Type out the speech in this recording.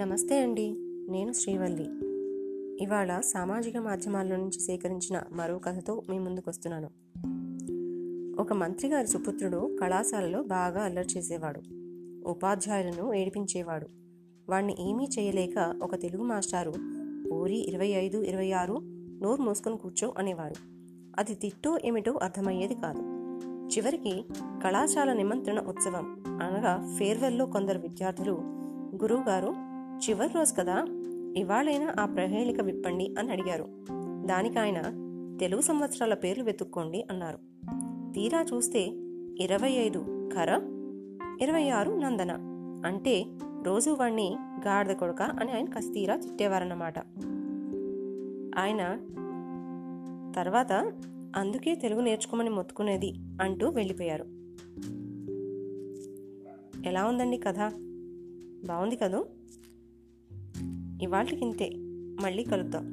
నమస్తే అండి, నేను శ్రీవల్లి. ఇవాళ సామాజిక మాధ్యమాల నుంచి సేకరించిన మరో కథతో మీ ముందుకు వస్తున్నాను. ఒక మంత్రి గారి సుపుత్రుడు కళాశాలలో బాగా అల్లరి చేసేవాడు, ఉపాధ్యాయులను ఏడిపించేవాడు. వాడిని ఏమీ చేయలేక ఒక తెలుగు మాస్టారు "ఓరి 25, 26 నోరు మూసుకొని కూర్చో" అనేవారు. అది తిట్టో ఏమిటో అర్థమయ్యేది కాదు. చివరికి కళాశాల నిమంత్రణ ఉత్సవం అనగా ఫేర్వెల్లో కొందరు విద్యార్థులు, "గురువుగారు, చివరి రోజు కదా, ఇవాళైనా ఆ ప్రహేళిక విప్పండి" అని అడిగారు. దానికి ఆయన, "తెలుగు సంవత్సరాల పేర్లు వెతుక్కోండి" అన్నారు. తీరా చూస్తే 25 ఖర, 26 నందన. అంటే రోజు వాణ్ణి "గాడిద కొడక" అని ఆయన కస్తీరా తిట్టేవారన్నమాట. ఆయన తర్వాత, "అందుకే తెలుగు నేర్చుకోమని మొత్తుకునేది" అంటూ వెళ్ళిపోయారు. ఎలా ఉందండి కథ? బాగుంది కదూ? ఇవాళకింతే. మళ్ళీ కలుద్దాం.